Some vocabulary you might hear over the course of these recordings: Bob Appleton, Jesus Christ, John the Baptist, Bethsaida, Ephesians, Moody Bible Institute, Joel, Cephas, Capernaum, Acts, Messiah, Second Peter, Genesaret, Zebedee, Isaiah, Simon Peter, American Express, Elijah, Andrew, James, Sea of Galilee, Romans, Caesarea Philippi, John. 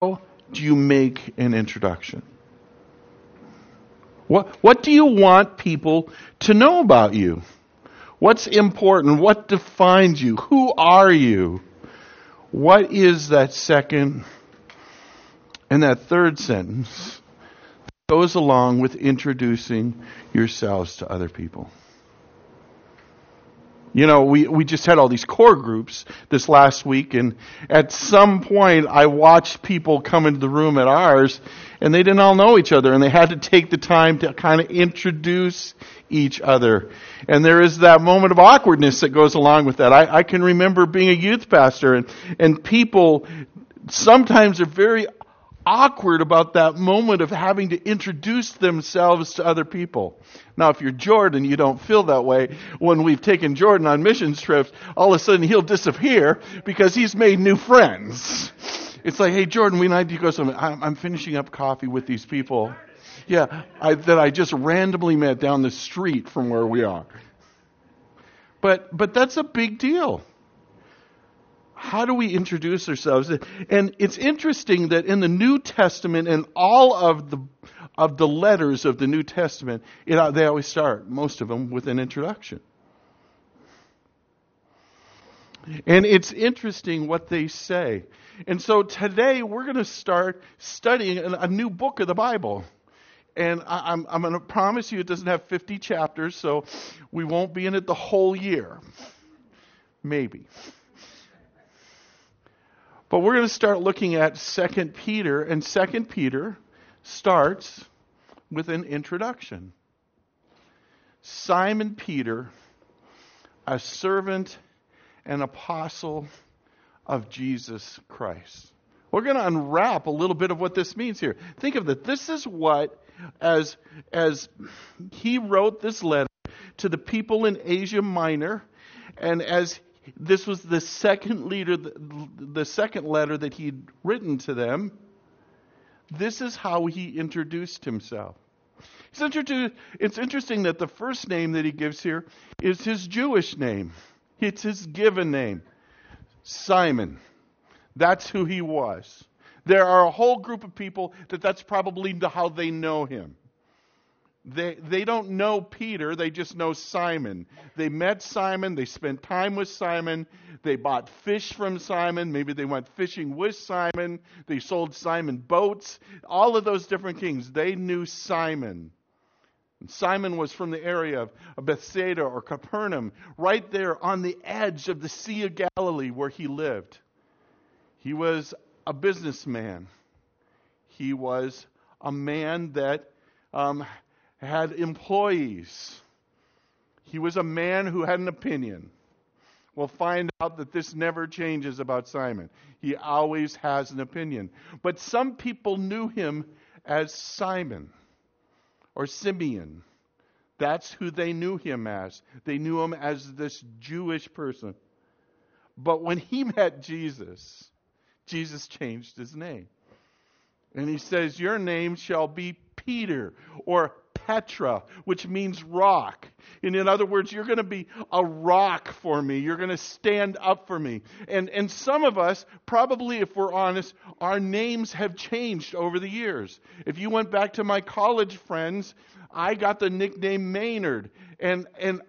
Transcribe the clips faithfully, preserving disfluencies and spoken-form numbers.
do you make an introduction? What, what do you want people to know about you? What's important? What defines you? Who are you? What is that second and that third sentence that goes along with introducing yourselves to other people? You know, we, we just had all these core groups this last week, and at some point I watched people come into the room at ours, and they didn't all know each other, and they had to take the time to kind of introduce each other. And there is that moment of awkwardness that goes along with that. I, I can remember being a youth pastor, and, and people sometimes are very awkward about that moment of having to introduce themselves to other people. Now, if you're Jordan, you don't feel that way. When we've taken Jordan on missions trips, all of a sudden he'll disappear because he's made new friends. It's like, hey, Jordan, we need to go somewhere. I'm, I'm finishing up coffee with these people. Yeah, I, that I just randomly met down the street from where we are. But but that's a big deal. How do we introduce ourselves? And it's interesting that in the New Testament and all of the of the letters of the New Testament, it, they always start, most of them, with an introduction. And it's interesting what they say. And so today we're going to start studying a new book of the Bible. And I'm, I'm going to promise you it doesn't have fifty chapters, so we won't be in it the whole year. Maybe. But we're going to start looking at Second Peter, and Second Peter starts with an introduction. Simon Peter, a servant and apostle of Jesus Christ. We're going to unwrap a little bit of what this means here. Think of that. This is what, as, as he wrote this letter to the people in Asia Minor, and as This was the second leader, the second letter that he'd written to them. This is how he introduced himself. It's interesting that the first name that he gives here is his Jewish name. It's his given name. Simon. That's who he was. There are a whole group of people that that's probably how they know him. They they don't know Peter, they just know Simon. They met Simon, they spent time with Simon, they bought fish from Simon, maybe they went fishing with Simon, they sold Simon boats, all of those different things. They knew Simon. And Simon was from the area of Bethsaida or Capernaum, right there on the edge of the Sea of Galilee where he lived. He was a businessman. He was a man that... Um, had employees. He was a man who had an opinion. We'll find out that this never changes about Simon. He always has an opinion. But some people knew him as Simon or Simeon. That's who they knew him as. They knew him as this Jewish person. But when he met Jesus, Jesus changed his name. And he says, your name shall be Peter, or Petra, which means rock. And in other words, you're going to be a rock for me. You're going to stand up for me. And and some of us, probably if we're honest, our names have changed over the years. If you went back to my college friends, I got the nickname Maynard. And, and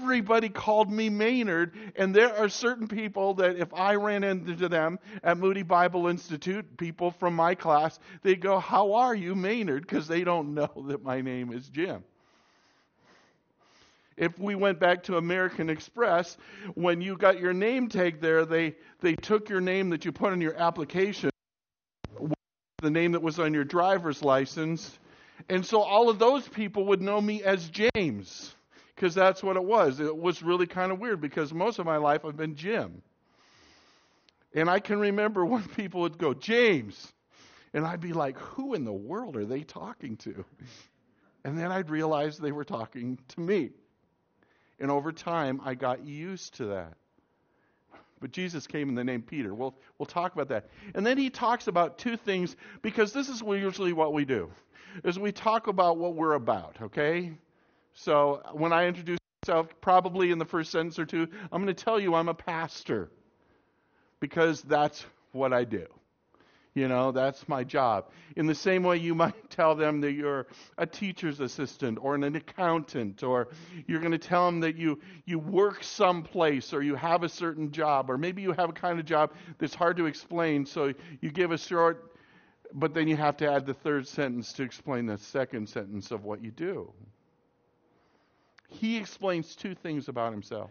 everybody called me Maynard. And there are certain people that if I ran into them at Moody Bible Institute, people from my class, they'd go, how are you, Maynard? Because they don't know that my name is Jim. If we went back to American Express, when you got your name tag there, they, they took your name that you put on your application, the name that was on your driver's license, and so all of those people would know me as James, because that's what it was. It was really kind of weird, because most of my life I've been Jim. And I can remember when people would go, James. And I'd be like, who in the world are they talking to? And then I'd realize they were talking to me. And over time, I got used to that. But Jesus came in the name Peter. We'll, we'll talk about that. And then he talks about two things, because this is usually what we do, is we talk about what we're about, okay? So when I introduce myself, probably in the first sentence or two, I'm going to tell you I'm a pastor, because that's what I do. You know, that's my job. In the same way, you might tell them that you're a teacher's assistant or an accountant, or you're going to tell them that you, you work someplace, or you have a certain job, or maybe you have a kind of job that's hard to explain, so you give a short, but then you have to add the third sentence to explain the second sentence of what you do. He explains two things about himself.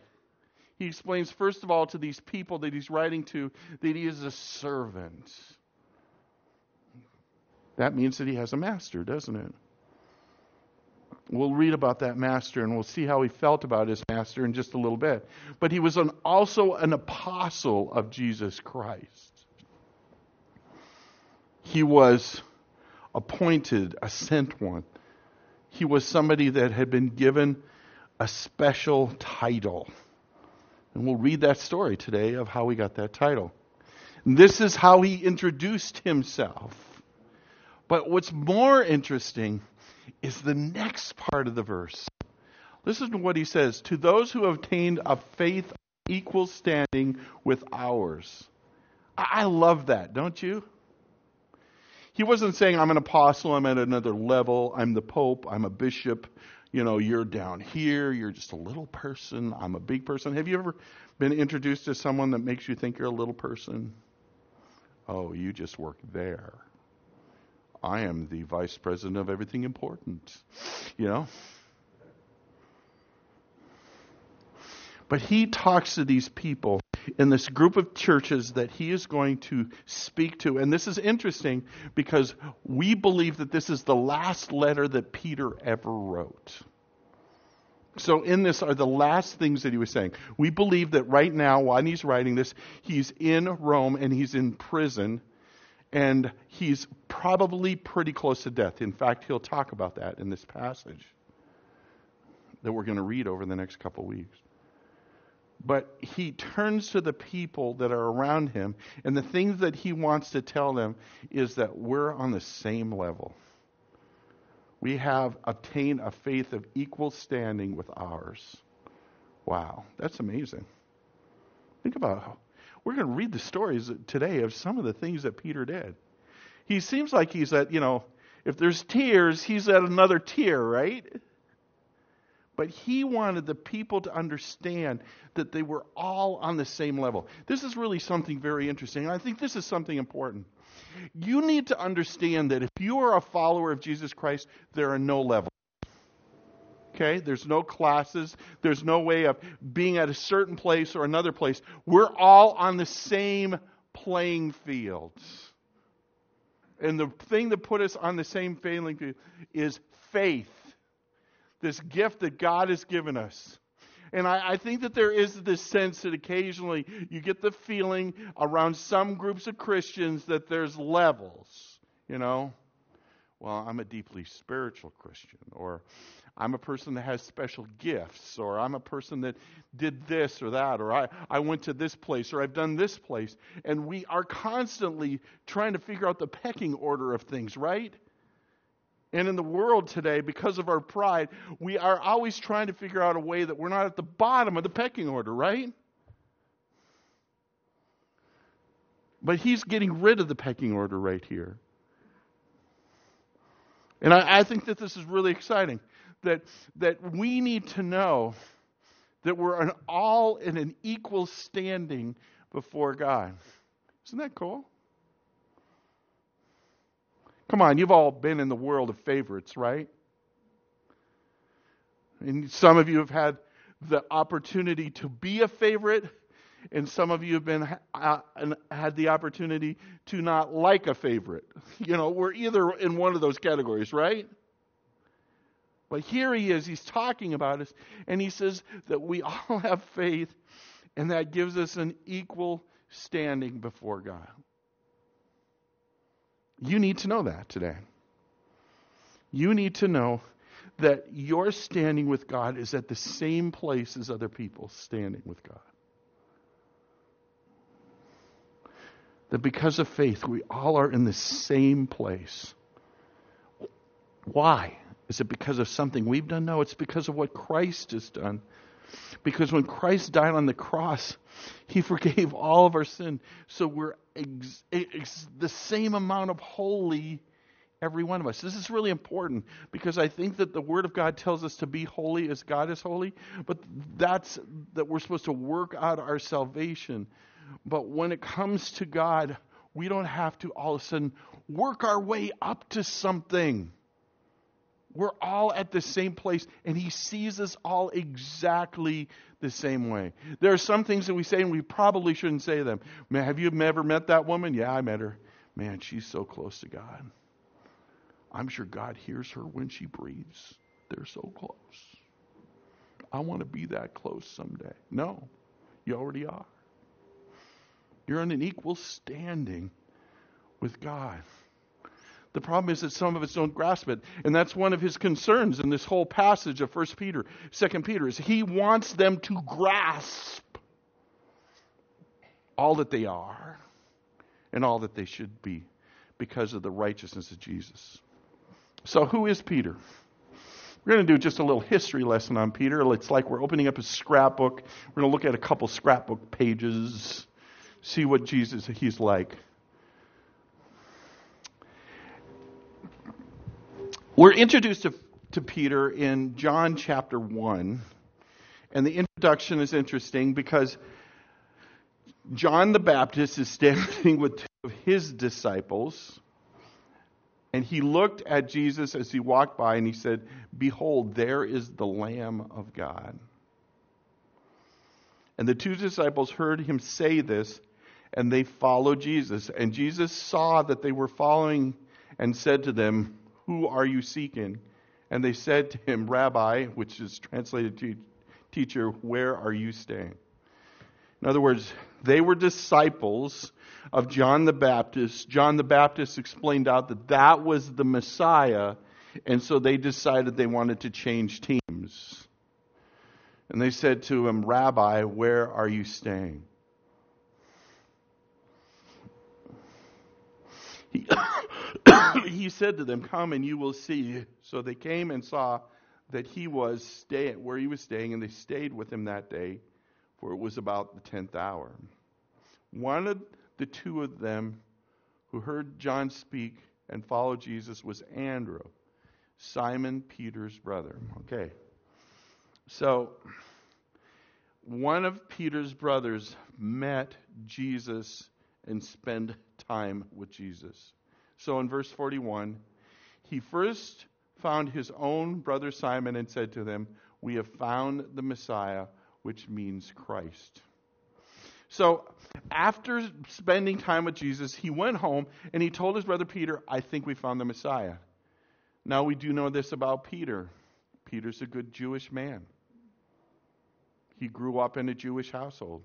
He explains, first of all, to these people that he's writing to, that he is a servant. That means that he has a master, doesn't it? We'll read about that master, and we'll see how he felt about his master in just a little bit. But he was an, also an apostle of Jesus Christ. He was appointed, a sent one. He was somebody that had been given a special title. And we'll read that story today of how he got that title. And this is how he introduced himself. But what's more interesting is the next part of the verse. Listen to what he says. To those who have obtained a faith of equal standing with ours. I love that, don't you? He wasn't saying, I'm an apostle, I'm at another level, I'm the pope, I'm a bishop, you know, you're down here, you're just a little person, I'm a big person. Have you ever been introduced to someone that makes you think you're a little person? Oh, you just work there. I am the vice president of everything important, you know. But he talks to these people in this group of churches that he is going to speak to. And this is interesting because we believe that this is the last letter that Peter ever wrote. So in this are the last things that he was saying. We believe that right now, while he's writing this, he's in Rome and he's in prison. And he's probably pretty close to death. In fact, he'll talk about that in this passage that we're going to read over the next couple weeks. But he turns to the people that are around him, and the things that he wants to tell them is that we're on the same level. We have obtained a faith of equal standing with ours. Wow, that's amazing. Think about how. We're going to read the stories today of some of the things that Peter did. He seems like he's at, you know, if there's tears, he's at another tier, right? But he wanted the people to understand that they were all on the same level. This is really something very interesting. I think this is something important. You need to understand that if you are a follower of Jesus Christ, there are no levels. Okay, there's no classes. There's no way of being at a certain place or another place. We're all on the same playing field. And the thing that put us on the same playing field is faith, this gift that God has given us. And I, I think that there is this sense that occasionally you get the feeling around some groups of Christians that there's levels, you know. Well, I'm a deeply spiritual Christian, or I'm a person that has special gifts, or I'm a person that did this or that, or I, I went to this place, or I've done this place. And we are constantly trying to figure out the pecking order of things, right? And in the world today, because of our pride, we are always trying to figure out a way that we're not at the bottom of the pecking order, right? But he's getting rid of the pecking order right here. And I, I think that this is really exciting. That that we need to know that we're an all in an equal standing before God. Isn't that cool? Come on, you've all been in the world of favorites, right? And some of you have had the opportunity to be a favorite, and some of you have been uh, and had the opportunity to not like a favorite. You know, we're either in one of those categories, right? But here he is, he's talking about us, and he says that we all have faith, and that gives us an equal standing before God. You need to know that today. You need to know that your standing with God is at the same place as other people's standing with God. That because of faith, we all are in the same place. Why? Is it because of something we've done? No, it's because of what Christ has done. Because when Christ died on the cross, he forgave all of our sin. So we're ex- ex- the same amount of holy, every one of us. This is really important because I think that the Word of God tells us to be holy as God is holy, but that's that we're supposed to work out our salvation. But when it comes to God, we don't have to all of a sudden work our way up to something. We're all at the same place, and he sees us all exactly the same way. There are some things that we say, and we probably shouldn't say them. Man, have you ever met that woman? Yeah, I met her. Man, she's so close to God. I'm sure God hears her when she breathes. They're so close. I want to be that close someday. No, you already are. You're on an equal standing with God. The problem is that some of us don't grasp it. And that's one of his concerns in this whole passage of First Peter, Second Peter, is he wants them to grasp all that they are and all that they should be because of the righteousness of Jesus. So who is Peter? We're going to do just a little history lesson on Peter. It's like we're opening up a scrapbook. We're going to look at a couple scrapbook pages, see what Jesus he's like. We're introduced to, to Peter in John chapter one, and the introduction is interesting because John the Baptist is standing with two of his disciples, and he looked at Jesus as he walked by, and he said, "Behold, there is the Lamb of God." And the two disciples heard him say this, and they followed Jesus. And Jesus saw that they were following and said to them, "Who are you seeking?" And they said to him, "Rabbi," which is translated to teacher, "where are you staying?" In other words, they were disciples of John the Baptist. John the Baptist explained out that that was the Messiah, and so they decided they wanted to change teams. And they said to him, "Rabbi, where are you staying?" He He said to them, "Come and you will see." So they came and saw that he was stay- where he was staying, and they stayed with him that day, for it was about the tenth hour. One of the two of them who heard John speak and followed Jesus was Andrew, Simon Peter's brother. Okay. So one of Peter's brothers met Jesus and spent time with Jesus. So in verse forty-one, he first found his own brother Simon and said to them, "We have found the Messiah," which means Christ. So after spending time with Jesus, he went home and he told his brother Peter, "I think we found the Messiah." Now we do know this about Peter. Peter's a good Jewish man. He grew up in a Jewish household.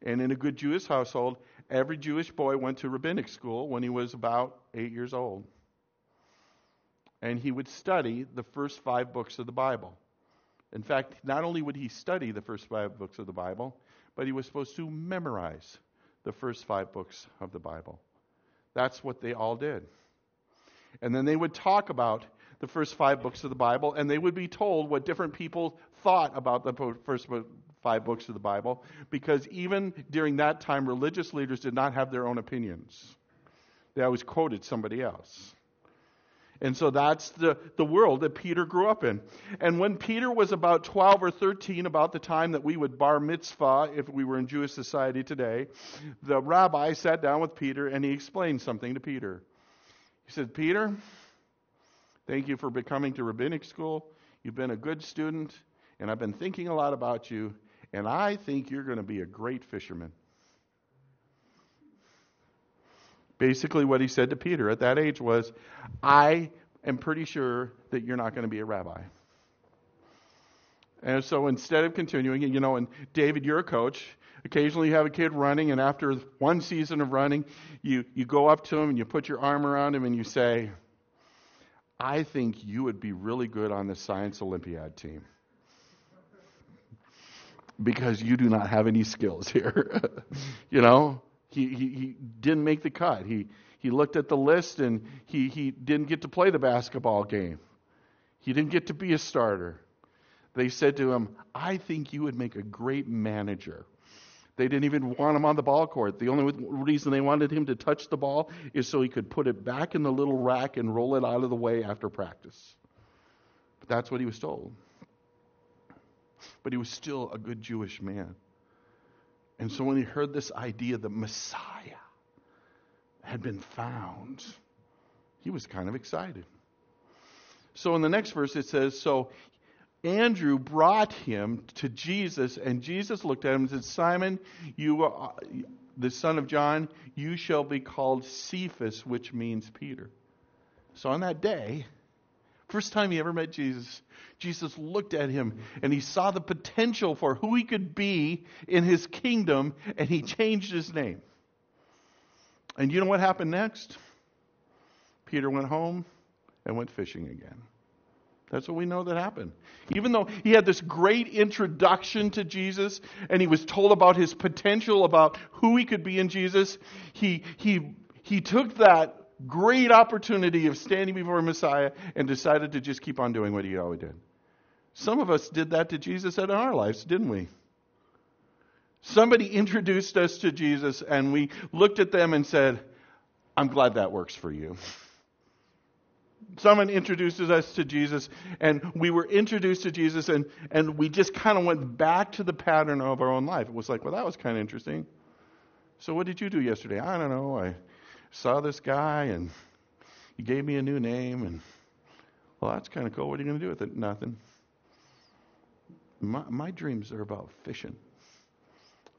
And in a good Jewish household, every Jewish boy went to rabbinic school when he was about eight years old. And he would study the first five books of the Bible. In fact, not only would he study the first five books of the Bible, but he was supposed to memorize the first five books of the Bible. That's what they all did. And then they would talk about the first five books of the Bible, and they would be told what different people thought about the first five books of the Bible, because even during that time, religious leaders did not have their own opinions. They always quoted somebody else. And so that's the, the world that Peter grew up in. And when Peter was about twelve or thirteen, about the time that we would bar mitzvah, if we were in Jewish society today, the rabbi sat down with Peter and he explained something to Peter. He said, "Peter, thank you for coming to rabbinic school. You've been a good student, and I've been thinking a lot about you, and I think you're going to be a great fisherman." Basically what he said to Peter at that age was, "I am pretty sure that you're not going to be a rabbi." And so instead of continuing, you know, and David, you're a coach. Occasionally you have a kid running, and after one season of running, you, you go up to him and you put your arm around him and you say, "I think you would be really good on the science Olympiad team because you do not have any skills here." You know, he, he he didn't make the cut. He he looked at the list and he, he didn't get to play the basketball game. He didn't get to be a starter. They said to him, I think you would make a great manager. They didn't even want him on the ball court. The only reason they wanted him to touch the ball is so he could put it back in the little rack and roll it out of the way after practice. But that's what he was told. But he was still a good Jewish man. And so when he heard this idea that Messiah had been found, he was kind of excited. So in the next verse it says, so Andrew brought him to Jesus, and Jesus looked at him and said, Simon, you are the son of John, you shall be called Cephas, which means Peter. So on that day, first time he ever met Jesus, Jesus looked at him and he saw the potential for who he could be in his kingdom, and he changed his name. And you know what happened next? Peter went home and went fishing again. That's what we know that happened. Even though he had this great introduction to Jesus and he was told about his potential, about who he could be in Jesus, he he he took that great opportunity of standing before Messiah and decided to just keep on doing what he always did. Some of us did that to Jesus in our lives, didn't we? Somebody introduced us to Jesus and we looked at them and said, I'm glad that works for you. Someone introduces us to Jesus, and we were introduced to Jesus, and, and we just kind of went back to the pattern of our own life. It was like, well, that was kind of interesting. So what did you do yesterday? I don't know. I saw this guy, and he gave me a new name, and, well, that's kind of cool. What are you going to do with it? Nothing. My, my dreams are about fishing.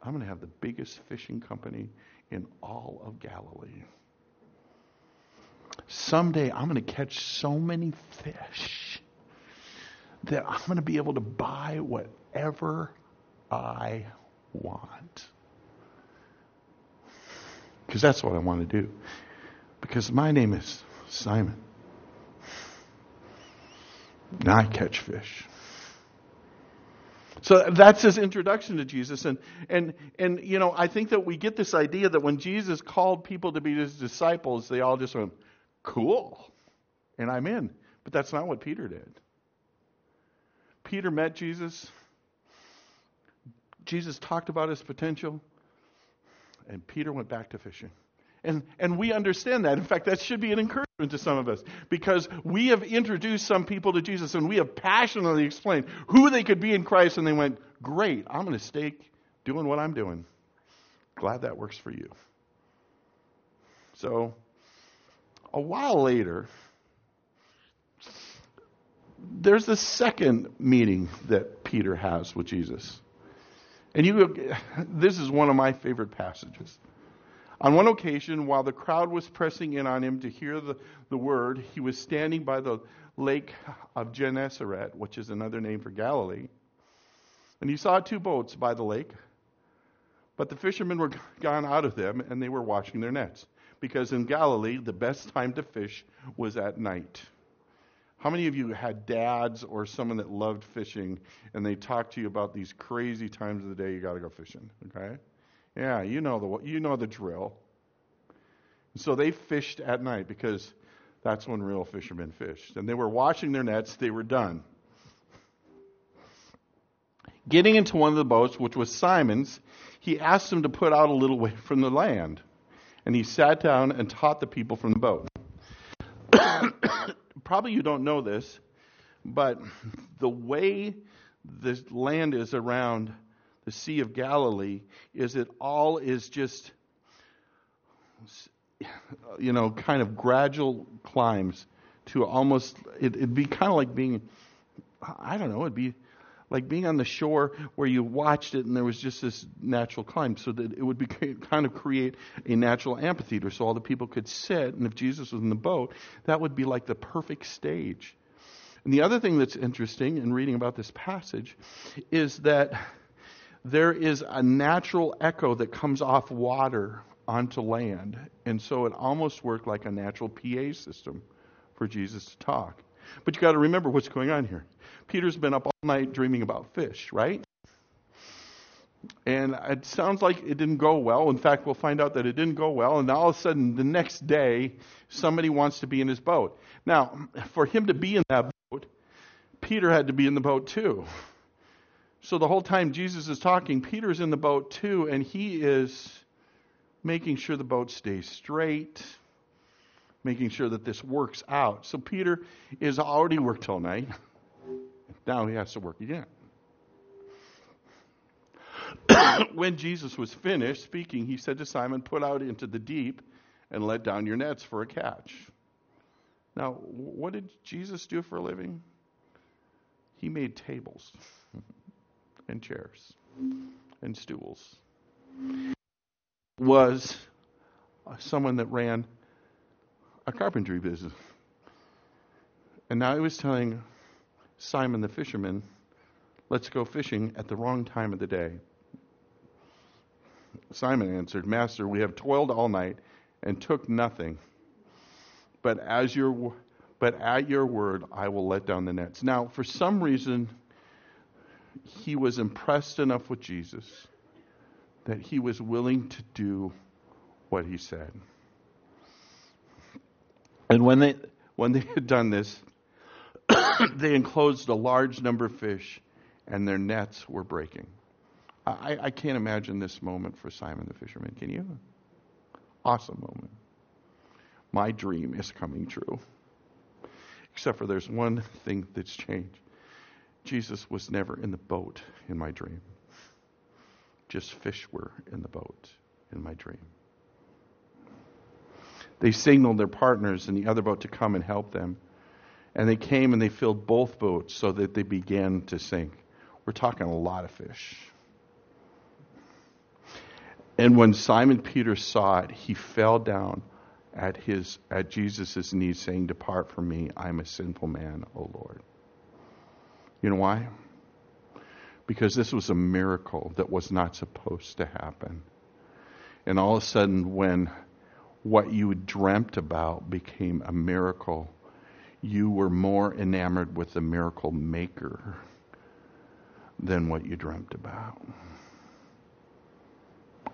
I'm going to have the biggest fishing company in all of Galilee. Someday I'm going to catch so many fish that I'm going to be able to buy whatever I want. Because that's what I want to do. Because my name is Simon. And I catch fish. So that's his introduction to Jesus. And, and, and, you know, I think that we get this idea that when Jesus called people to be his disciples, they all just went, cool, and I'm in. But that's not what Peter did. Peter met Jesus. Jesus talked about his potential, and Peter went back to fishing. And and we understand that. In fact, that should be an encouragement to some of us, because we have introduced some people to Jesus, and we have passionately explained who they could be in Christ, and they went, great, I'm going to stay doing what I'm doing. Glad that works for you. So a while later, there's the second meeting that Peter has with Jesus. And you, this is one of my favorite passages. On one occasion, while the crowd was pressing in on him to hear the, the word, he was standing by the lake of Genesaret, which is another name for Galilee. And he saw two boats by the lake, but the fishermen were gone out of them, and they were washing their nets. Because in Galilee, the best time to fish was at night. How many of you had dads or someone that loved fishing, and they talked to you about these crazy times of the day you got to go fishing? Okay, yeah, you know the you know the drill. So they fished at night because that's when real fishermen fished, and they were washing their nets. They were done. Getting into one of the boats, which was Simon's, he asked him to put out a little way from the land. And he sat down and taught the people from the boat. Probably you don't know this, but the way the land is around the Sea of Galilee is it all is just, you know, kind of gradual climbs to almost, it, it'd be kind of like being, I don't know, it'd be like being on the shore where you watched it and there was just this natural climb, so that it would be kind of create a natural amphitheater so all the people could sit. And if Jesus was in the boat, that would be like the perfect stage. And the other thing that's interesting in reading about this passage is that there is a natural echo that comes off water onto land. And so it almost worked like a natural P A system for Jesus to talk. But you got to remember what's going on here. Peter's been up all night dreaming about fish, right? And it sounds like it didn't go well. In fact, we'll find out that it didn't go well. And all of a sudden, the next day, somebody wants to be in his boat. Now, for him to be in that boat, Peter had to be in the boat too. So the whole time Jesus is talking, Peter's in the boat too, and he is making sure the boat stays straight, making sure that this works out. So Peter is already worked all night. Now he has to work again. When Jesus was finished speaking, he said to Simon, "Put out into the deep and let down your nets for a catch." Now, what did Jesus do for a living? He made tables and chairs and stools. He was someone that ran a carpentry business. And now he was telling Simon the fisherman, "Let's go fishing at the wrong time of the day." Simon answered, "Master, we have toiled all night and took nothing. But as your, but at your word, I will let down the nets." Now, for some reason, he was impressed enough with Jesus that he was willing to do what he said. And when they when they had done this, they enclosed a large number of fish, and their nets were breaking. I, I can't imagine this moment for Simon the fisherman. Can you? Awesome moment. My dream is coming true. Except for there's one thing that's changed. Jesus was never in the boat in my dream. Just fish were in the boat in my dream. They signaled their partners in the other boat to come and help them. And they came and they filled both boats so that they began to sink. We're talking a lot of fish. And when Simon Peter saw it, he fell down at his at Jesus' knees, saying, "Depart from me, I'm a sinful man, O Lord." You know why? Because this was a miracle that was not supposed to happen. And all of a sudden, when what you dreamt about became a miracle, you were more enamored with the miracle maker than what you dreamt about.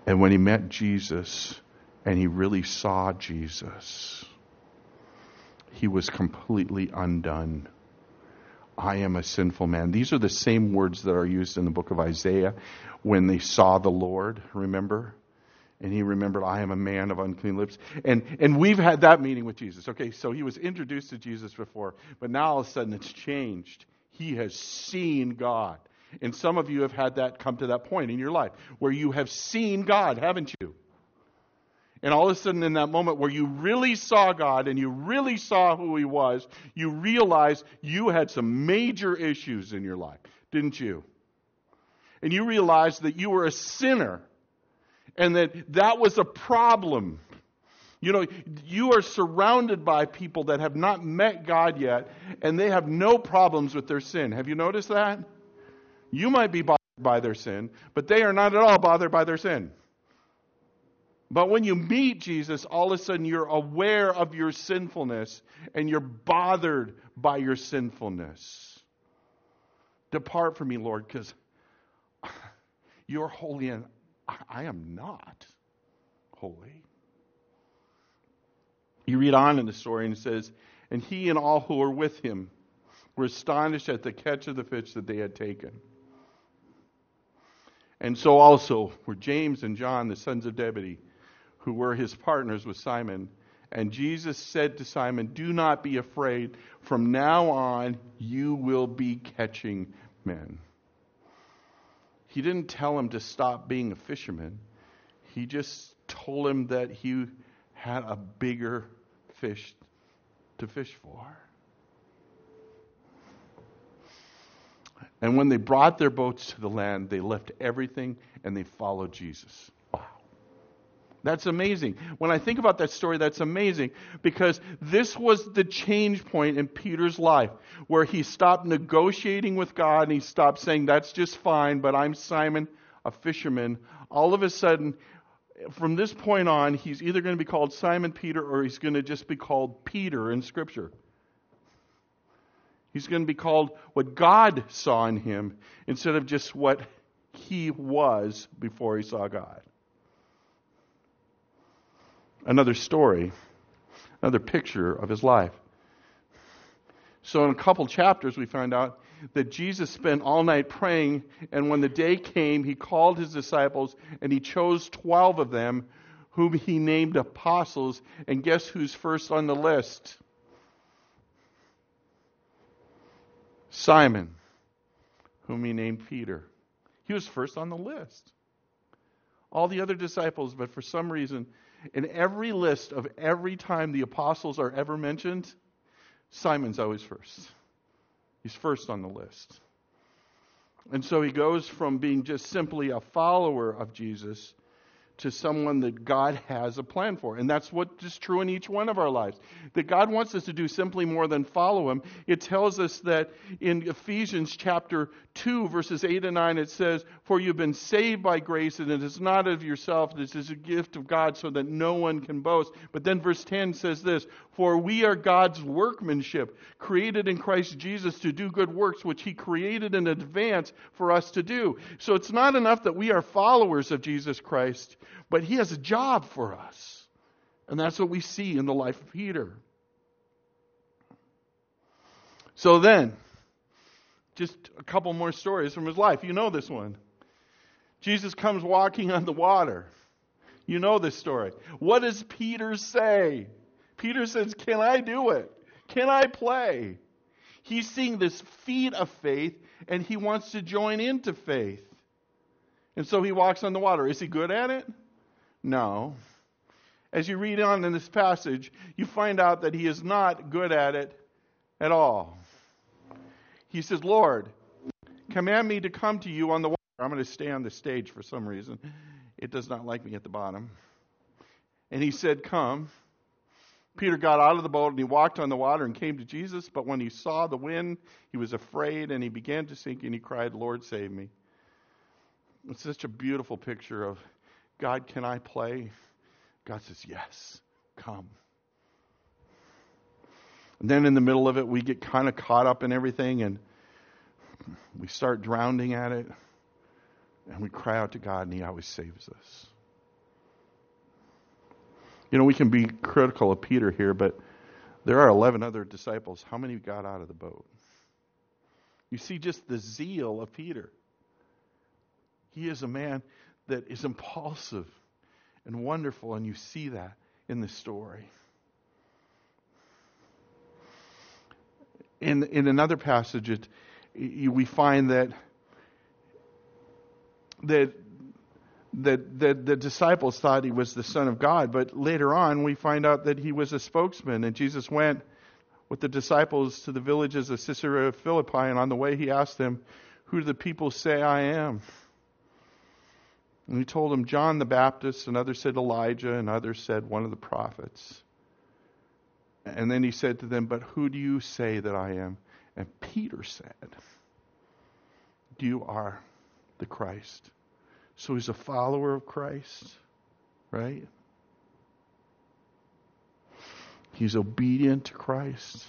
And when he met Jesus, and he really saw Jesus, he was completely undone. "I am a sinful man." These are the same words that are used in the book of Isaiah when they saw the Lord, remember? And he remembered, "I am a man of unclean lips." And and we've had that meeting with Jesus. Okay, so he was introduced to Jesus before, but now all of a sudden it's changed. He has seen God. And some of you have had that come to that point in your life where you have seen God, haven't you? And all of a sudden in that moment where you really saw God and you really saw who he was, you realized you had some major issues in your life, didn't you? And you realized that you were a sinner and that that was a problem. You know, you are surrounded by people that have not met God yet and they have no problems with their sin. Have you noticed that? You might be bothered by their sin, but they are not at all bothered by their sin. But when you meet Jesus, all of a sudden you're aware of your sinfulness and you're bothered by your sinfulness. "Depart from me, Lord, because you're holy and I am not holy." You read on in the story and it says, "And he and all who were with him were astonished at the catch of the fish that they had taken. And so also were James and John, the sons of Zebedee, who were his partners with Simon. And Jesus said to Simon, 'Do not be afraid. From now on, you will be catching men.'" He didn't tell him to stop being a fisherman. He just told him that he had a bigger fish to fish for. And when they brought their boats to the land, they left everything and they followed Jesus. Wow. That's amazing. When I think about that story, that's amazing because this was the change point in Peter's life where he stopped negotiating with God and he stopped saying, "That's just fine, but I'm Simon, a fisherman." All of a sudden, from this point on, he's either going to be called Simon Peter or he's going to just be called Peter in Scripture. He's going to be called what God saw in him instead of just what he was before he saw God. Another story, another picture of his life. So in a couple chapters we find out that Jesus spent all night praying, and when the day came, he called his disciples, and he chose twelve of them, whom he named apostles. And guess who's first on the list? Simon, whom he named Peter. He was first on the list. All the other disciples, but for some reason, in every list of every time the apostles are ever mentioned, Simon's always first. He's first on the list. And so he goes from being just simply a follower of Jesus to someone that God has a plan for. And that's what is true in each one of our lives. That God wants us to do simply more than follow him. It tells us that in Ephesians chapter two, verses eight and nine, it says, "For you've been saved by grace, and it is not of yourself, this is a gift of God, so that no one can boast." But then verse ten says this, "For we are God's workmanship, created in Christ Jesus to do good works, which he created in advance for us to do." So it's not enough that we are followers of Jesus Christ, but he has a job for us. And that's what we see in the life of Peter. So then, just a couple more stories from his life. You know this one. Jesus comes walking on the water. You know this story. What does Peter say? Peter says, "Can I do it? Can I play?" He's seeing this feat of faith, and he wants to join into faith. And so he walks on the water. Is he good at it? No. As you read on in this passage, you find out that he is not good at it at all. He says, "Lord, command me to come to you on the water." I'm going to stay on the stage for some reason. It does not like me at the bottom. And he said, "Come." Peter got out of the boat and he walked on the water and came to Jesus. But when he saw the wind, he was afraid and he began to sink and he cried, "Lord, save me." It's such a beautiful picture of, God, can I play? God says, "Yes, come." And then in the middle of it, we get kind of caught up in everything, and we start drowning at it, and we cry out to God, and he always saves us. You know, we can be critical of Peter here, but there are eleven other disciples. How many got out of the boat? You see just the zeal of Peter. He is a man that is impulsive and wonderful, and you see that in the story. In in another passage, it, we find that that that that the disciples thought he was the Son of God, but later on we find out that he was a spokesman, and Jesus went with the disciples to the villages of Caesarea Philippi, and on the way he asked them, "Who do the people say I am?" And he told him, "John the Baptist," and others said Elijah, and others said one of the prophets. And then he said to them, "But who do you say that I am?" And Peter said, "You are the Christ." So he's a follower of Christ, right? He's obedient to Christ.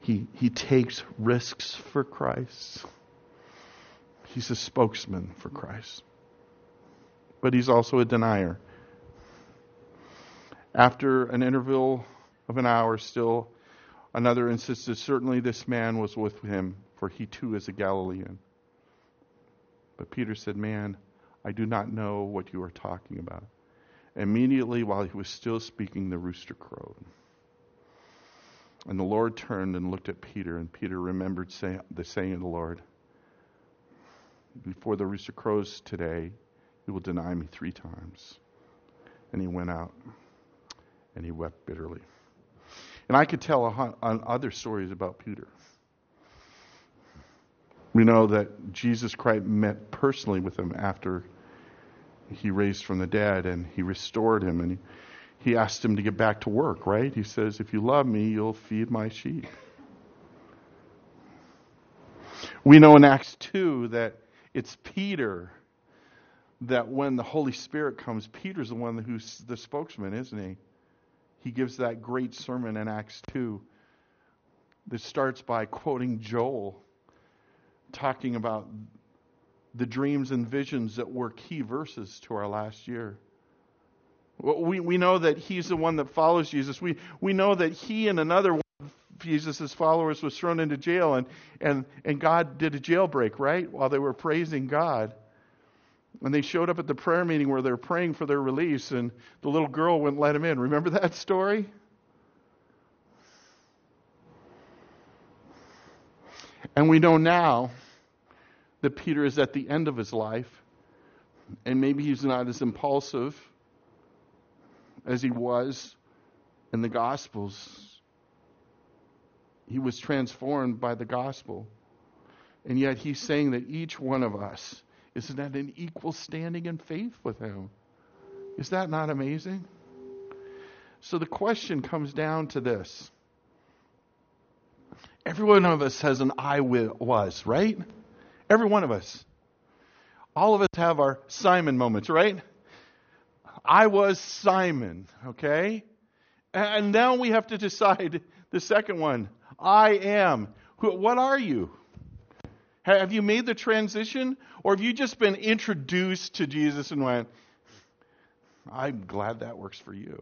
He, he takes risks for Christ. He's a spokesman for Christ. But he's also a denier. After an interval of an hour, still another insisted, "Certainly this man was with him, for he too is a Galilean." But Peter said, "Man, I do not know what you are talking about." Immediately while he was still speaking, the rooster crowed. And the Lord turned and looked at Peter, and Peter remembered say, the saying of the Lord, "Before the rooster crows today, you will deny me three times." And he went out, and he wept bitterly. And I could tell on other stories about Peter. We know that Jesus Christ met personally with him after he raised from the dead, and he restored him, and he asked him to get back to work, right? He says, "If you love me, you'll feed my sheep." We know in Acts two that it's Peter that when the Holy Spirit comes, Peter's the one who's the spokesman, isn't he? He gives that great sermon in Acts two that starts by quoting Joel, talking about the dreams and visions that were key verses to our last year. We, we know that he's the one that follows Jesus. We, we know that he and another one Jesus' followers was thrown into jail, and, and, and God did a jailbreak, right? While they were praising God. When they showed up at the prayer meeting where they were praying for their release, and the little girl wouldn't let him in. Remember that story? And we know now that Peter is at the end of his life, and maybe he's not as impulsive as he was in the Gospels. He was transformed by the Gospel. And yet he's saying that each one of us is at an equal standing in faith with him. Is that not amazing? So the question comes down to this. Every one of us has an I was, right? Every one of us. All of us have our Simon moments, right? I was Simon, okay? And now we have to decide the second one. I am. What are you? Have you made the transition? Or have you just been introduced to Jesus and went, I'm glad that works for you?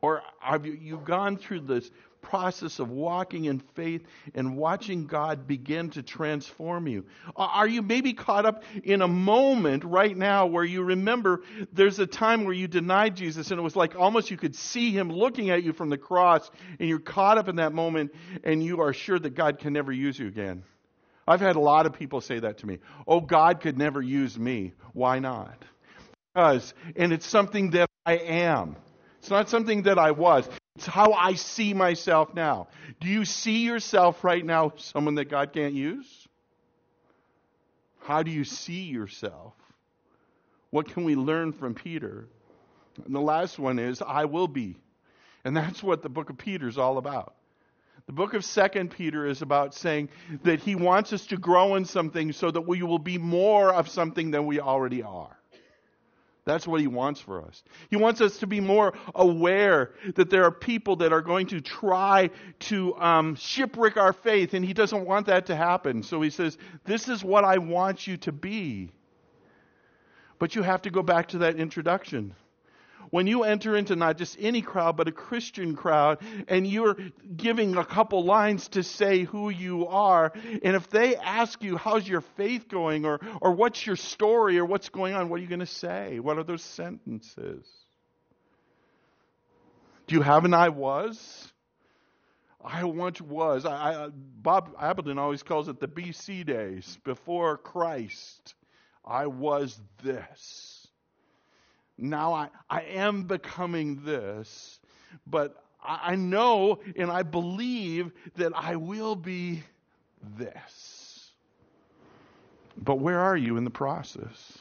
Or have you you've gone through this process of walking in faith and watching God begin to transform you? Are you maybe caught up in a moment right now where you remember there's a time where you denied Jesus, and it was like almost you could see him looking at you from the cross, and you're caught up in that moment, and you are sure that God can never use you again? I've had a lot of people say that to me. Oh, God could never use me. Why not? Because, and it's something that I am. It's not something that I was. It's how I see myself now. Do you see yourself right now as someone that God can't use? How do you see yourself? What can we learn from Peter? And the last one is, I will be. And that's what the book of Peter is all about. The book of Second Peter is about saying that he wants us to grow in something so that we will be more of something than we already are. That's what he wants for us. He wants us to be more aware that there are people that are going to try to um, shipwreck our faith, and he doesn't want that to happen. So he says, this is what I want you to be. But you have to go back to that introduction. When you enter into not just any crowd, but a Christian crowd, and you're giving a couple lines to say who you are, and if they ask you, how's your faith going, or, or what's your story, or what's going on, what are you going to say? What are those sentences? Do you have an I was? I once was. I, I, Bob Appleton always calls it the B C days, before Christ. I was this. Now I, I am becoming this, but I, I know and I believe that I will be this. But where are you in the process?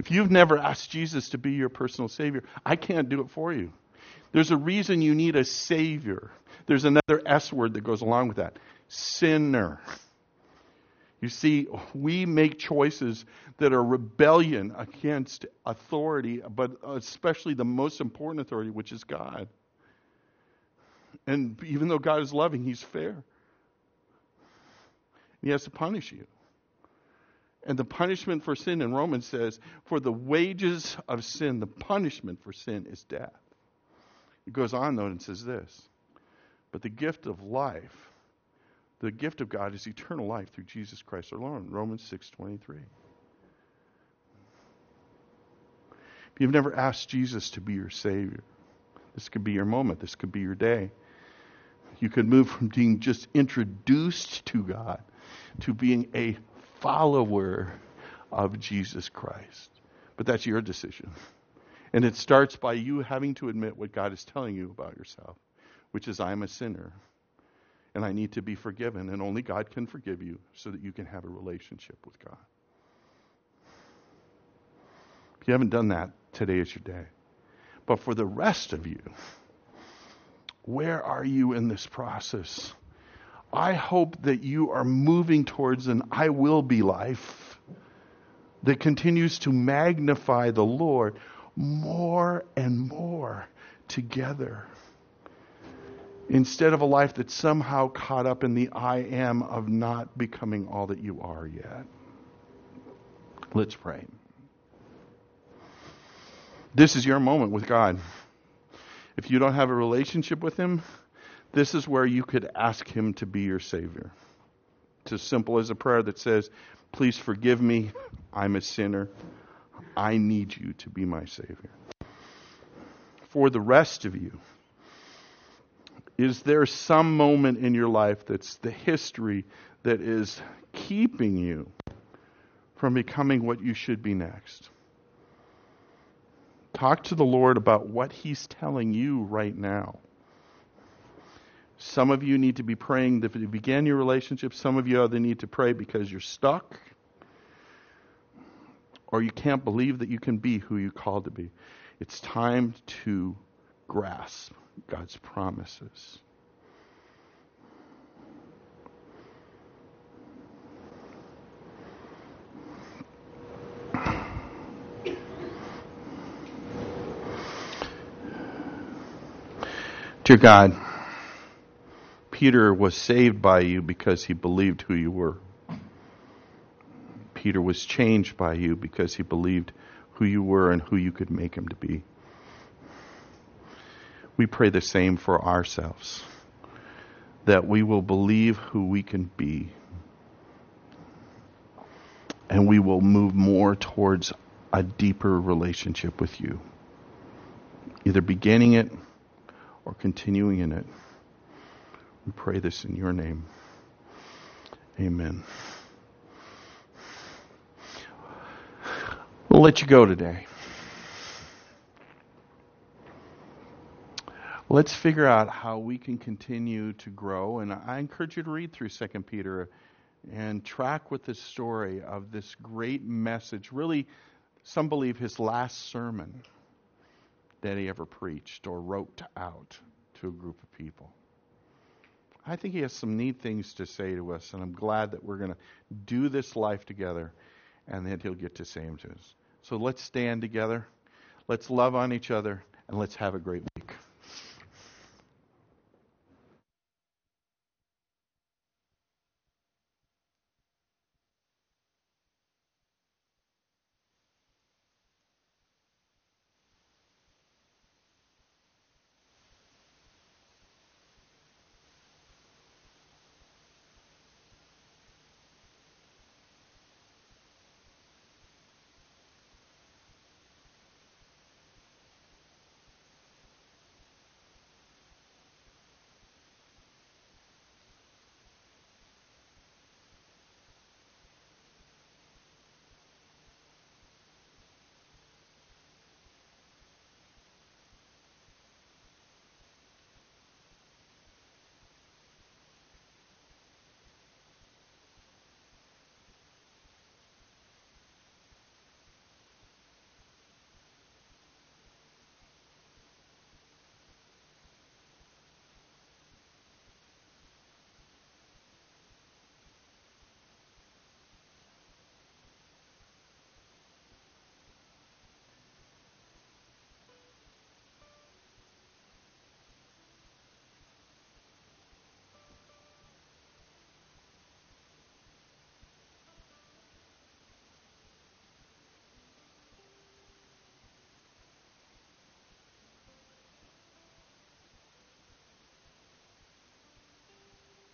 If you've never asked Jesus to be your personal Savior, I can't do it for you. There's a reason you need a Savior. There's another S word that goes along with that. Sinner. You see, we make choices that are rebellion against authority, but especially the most important authority, which is God. And even though God is loving, he's fair. He has to punish you. And the punishment for sin in Romans says, for the wages of sin, the punishment for sin is death. It goes on, though, and says this, but the gift of life, the gift of God is eternal life through Jesus Christ alone. Romans six twenty-three. If you've never asked Jesus to be your Savior, this could be your moment. This could be your day. You could move from being just introduced to God to being a follower of Jesus Christ. But that's your decision. And it starts by you having to admit what God is telling you about yourself, which is, I'm a sinner. And I need to be forgiven, and only God can forgive you so that you can have a relationship with God. If you haven't done that, today is your day. But for the rest of you, where are you in this process? I hope that you are moving towards an I will be life that continues to magnify the Lord more and more together, instead of a life that's somehow caught up in the I am of not becoming all that you are yet. Let's pray. This is your moment with God. if you don't have a relationship with him, this is where you could ask him to be your Savior. It's as simple as a prayer that says, please forgive me, I'm a sinner, I need you to be my Savior. For the rest of you, is there some moment in your life that's the history that is keeping you from becoming what you should be next? Talk to the Lord about what he's telling you right now. Some of you need to be praying that you begin your relationship. Some of you either need to pray because you're stuck or you can't believe that you can be who you're called to be. It's time to grasp God's promises. Dear God, Peter was saved by you because he believed who you were. Peter was changed by you because he believed who you were and who you could make him to be. We pray the same for ourselves, that we will believe who we can be, and we will move more towards a deeper relationship with you, either beginning it or continuing in it. We pray this in your name. Amen. We'll let you go today. Let's figure out how we can continue to grow. And I encourage you to read through Second Peter and track with the story of this great message. Really, some believe his last sermon that he ever preached or wrote out to a group of people. I think he has some neat things to say to us, and I'm glad that we're going to do this life together and that he'll get to say them to us. So let's stand together, let's love on each other, and let's have a great week.